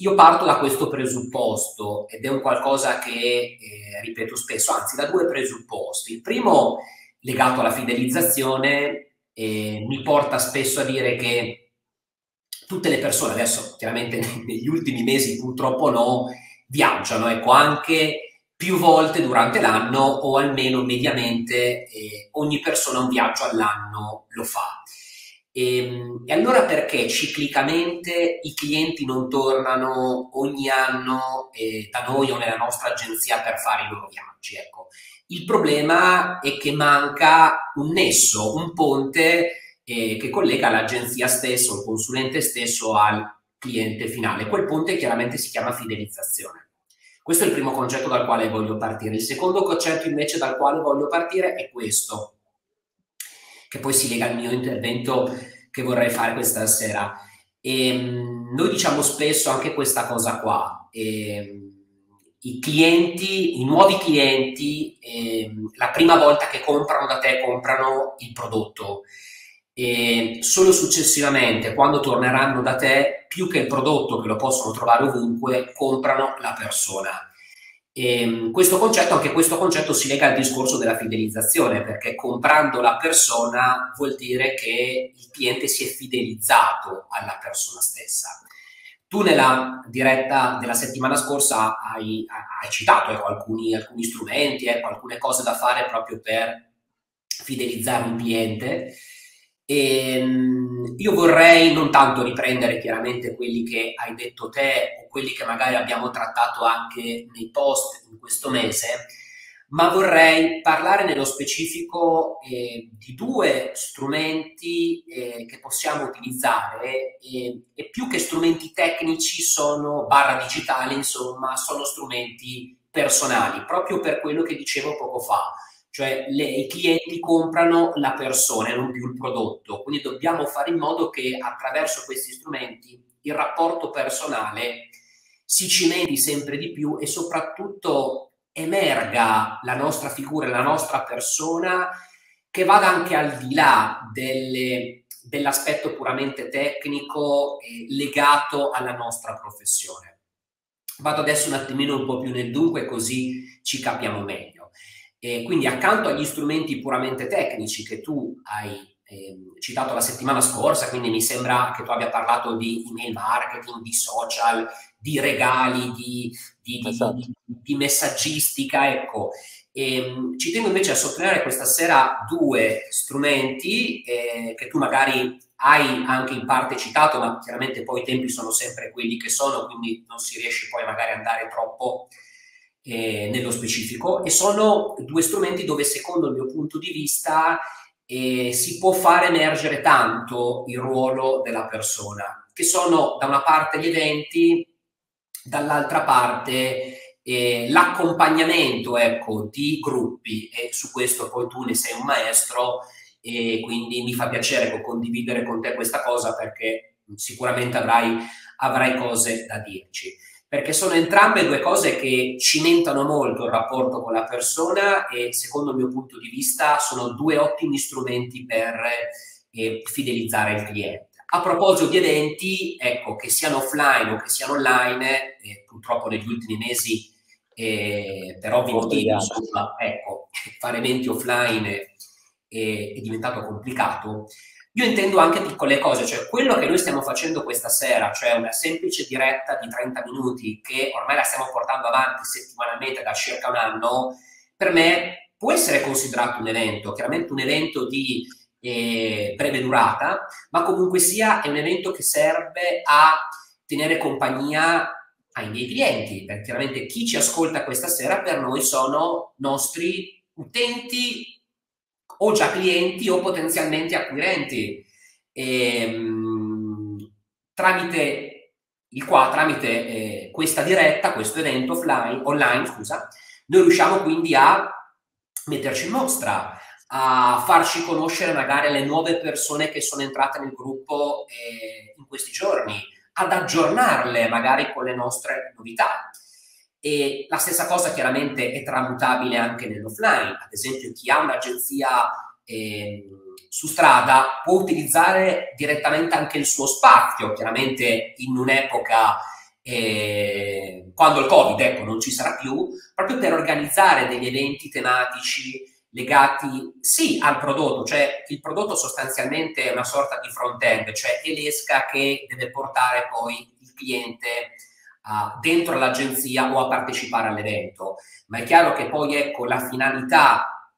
Io parto da questo presupposto ed è un qualcosa che ripeto spesso, anzi da due presupposti. Il primo, legato alla fidelizzazione, mi porta spesso a dire che tutte le persone, adesso chiaramente negli ultimi mesi purtroppo no, viaggiano, ecco, anche più volte durante l'anno o almeno mediamente ogni persona un viaggio all'anno lo fa. E allora perché ciclicamente i clienti non tornano ogni anno da noi o nella nostra agenzia per fare i loro viaggi? Ecco. Il problema è che manca un nesso, un ponte che collega l'agenzia stessa, il consulente stesso al cliente finale. Quel ponte chiaramente si chiama fidelizzazione. Questo è il primo concetto dal quale voglio partire. Il secondo concetto invece dal quale voglio partire è questo, che poi si lega al mio intervento che vorrei fare questa sera. Noi diciamo spesso anche questa cosa qua, i nuovi clienti, la prima volta che comprano da te comprano il prodotto, solo successivamente, quando torneranno da te, più che il prodotto che lo possono trovare ovunque, comprano la persona. Anche questo concetto si lega al discorso della fidelizzazione, perché comprando la persona vuol dire che il cliente si è fidelizzato alla persona stessa. Tu nella diretta della settimana scorsa hai citato alcuni strumenti, alcune cose da fare proprio per fidelizzare un cliente. Io vorrei non tanto riprendere chiaramente quelli che hai detto te o quelli che magari abbiamo trattato anche nei post in questo mese, ma vorrei parlare nello specifico di due strumenti che possiamo utilizzare e più che strumenti tecnici /digitali, insomma, sono strumenti personali, proprio per quello che dicevo poco fa. Cioè i clienti comprano la persona e non più il prodotto, quindi dobbiamo fare in modo che attraverso questi strumenti il rapporto personale si cimenti sempre di più e soprattutto emerga la nostra figura, la nostra persona, che vada anche al di là dell'aspetto puramente tecnico legato alla nostra professione. Vado adesso un attimino un po' più nel dunque, così ci capiamo meglio. Quindi accanto agli strumenti puramente tecnici che tu hai citato la settimana scorsa, quindi mi sembra che tu abbia parlato di email marketing, di social, di regali, di messaggistica, ecco. Ci tengo invece a sottolineare questa sera due strumenti che tu magari hai anche in parte citato, ma chiaramente poi i tempi sono sempre quelli che sono, quindi non si riesce poi magari ad andare troppo nello specifico, e sono due strumenti dove secondo il mio punto di vista si può fare emergere tanto il ruolo della persona, che sono da una parte gli eventi, dall'altra parte l'accompagnamento, ecco, di gruppi, e su questo poi tu ne sei un maestro e quindi mi fa piacere condividere con te questa cosa, perché sicuramente avrai cose da dirci, perché sono entrambe due cose che cimentano molto il rapporto con la persona e secondo il mio punto di vista sono due ottimi strumenti per fidelizzare il cliente. A proposito di eventi, ecco, che siano offline o che siano online, purtroppo negli ultimi mesi per ovvi motivi, insomma, ecco, fare eventi offline è diventato complicato. Io intendo anche piccole cose, cioè quello che noi stiamo facendo questa sera, cioè una semplice diretta di 30 minuti che ormai la stiamo portando avanti settimanalmente da circa un anno, per me può essere considerato un evento, chiaramente un evento di breve durata, ma comunque sia è un evento che serve a tenere compagnia ai miei clienti, perché chiaramente chi ci ascolta questa sera per noi sono nostri utenti o già clienti o potenzialmente acquirenti, tramite questa diretta, questo evento online, noi riusciamo quindi a metterci in mostra, a farci conoscere magari le nuove persone che sono entrate nel gruppo in questi giorni, ad aggiornarle magari con le nostre novità. E la stessa cosa chiaramente è tramutabile anche nell'offline. Ad esempio, chi ha un'agenzia su strada può utilizzare direttamente anche il suo spazio, chiaramente in un'epoca quando il Covid, ecco, non ci sarà più, proprio per organizzare degli eventi tematici legati sì al prodotto, cioè il prodotto sostanzialmente è una sorta di front-end, cioè è l'esca che deve portare poi il cliente dentro l'agenzia o a partecipare all'evento, ma è chiaro che poi, ecco, la finalità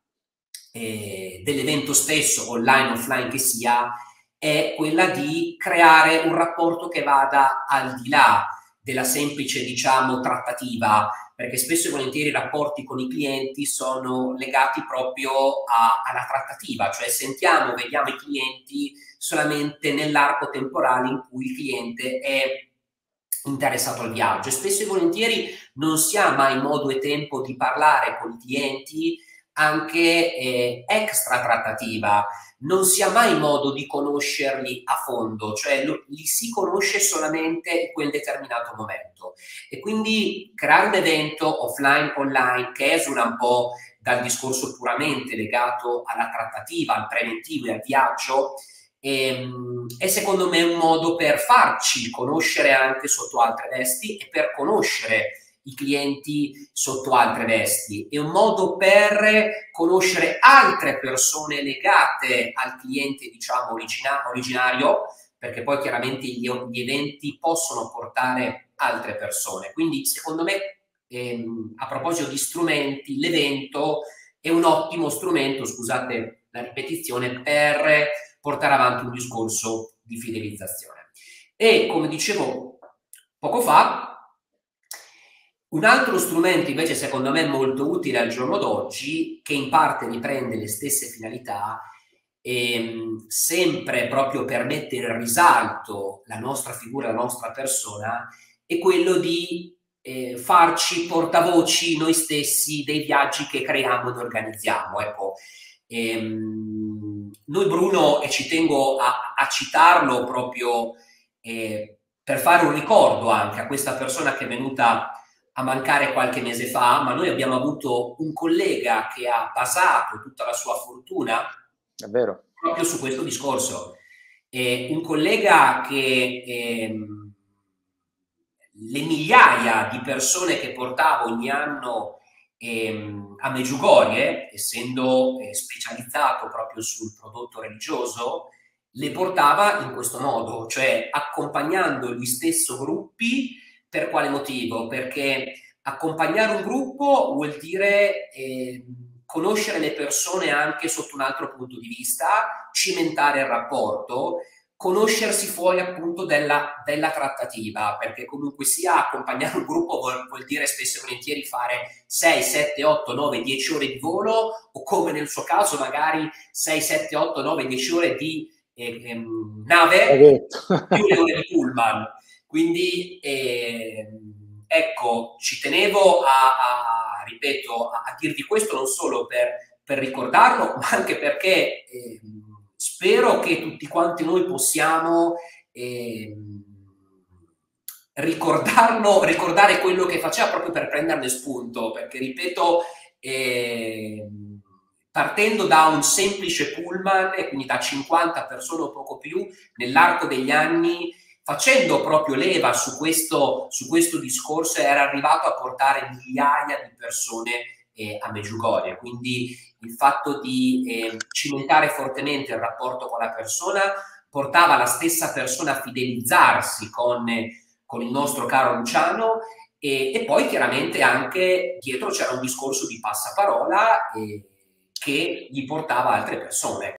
dell'evento stesso, online, offline che sia, è quella di creare un rapporto che vada al di là della semplice, diciamo, trattativa, perché spesso e volentieri i rapporti con i clienti sono legati proprio alla trattativa, cioè sentiamo, vediamo i clienti solamente nell'arco temporale in cui il cliente è interessato al viaggio. E spesso e volentieri non si ha mai modo e tempo di parlare con i clienti anche extra trattativa, non si ha mai modo di conoscerli a fondo, cioè li si conosce solamente in quel determinato momento. E quindi creare un evento offline, online, che esula un po' dal discorso puramente legato alla trattativa, al preventivo e al viaggio, è secondo me un modo per farci conoscere anche sotto altre vesti e per conoscere i clienti sotto altre vesti, è un modo per conoscere altre persone legate al cliente, diciamo, originario, perché poi chiaramente gli eventi possono portare altre persone. Quindi secondo me, a proposito di strumenti, l'evento è un ottimo strumento, scusate la ripetizione, per portare avanti un discorso di fidelizzazione. E come dicevo poco fa, un altro strumento invece secondo me molto utile al giorno d'oggi, che in parte riprende le stesse finalità, sempre proprio per mettere in risalto la nostra figura, la nostra persona, è quello di farci portavoci noi stessi dei viaggi che creiamo ed organizziamo. Ecco, noi, Bruno, e ci tengo a citarlo proprio per fare un ricordo anche a questa persona che è venuta a mancare qualche mese fa, ma noi abbiamo avuto un collega che ha basato tutta la sua fortuna proprio su questo discorso. Un collega che le migliaia di persone che portava ogni anno a Medjugorje, essendo specializzato proprio sul prodotto religioso, le portava in questo modo, cioè accompagnando gli stesso gruppi. Per quale motivo? Perché accompagnare un gruppo vuol dire conoscere le persone anche sotto un altro punto di vista, cimentare il rapporto, conoscersi fuori appunto della trattativa, perché comunque sia accompagnare un gruppo vuol dire spesso e volentieri fare 6, 7, 8, 9, 10 ore di volo, o come nel suo caso magari 6, 7, 8, 9, 10 ore di nave, più le ore di pullman. Quindi ecco, ci tenevo ripeto, a dirvi questo non solo per ricordarlo, ma anche perché spero che tutti quanti noi possiamo ricordare quello che faceva proprio per prenderne spunto, perché ripeto, partendo da un semplice pullman, e quindi da 50 persone o poco più, nell'arco degli anni, facendo proprio leva su questo discorso, era arrivato a portare migliaia di persone a Medjugorje. Quindi il fatto di cimentare fortemente il rapporto con la persona portava la stessa persona a fidelizzarsi con il nostro caro Luciano, e poi chiaramente anche dietro c'era un discorso di passaparola che gli portava altre persone.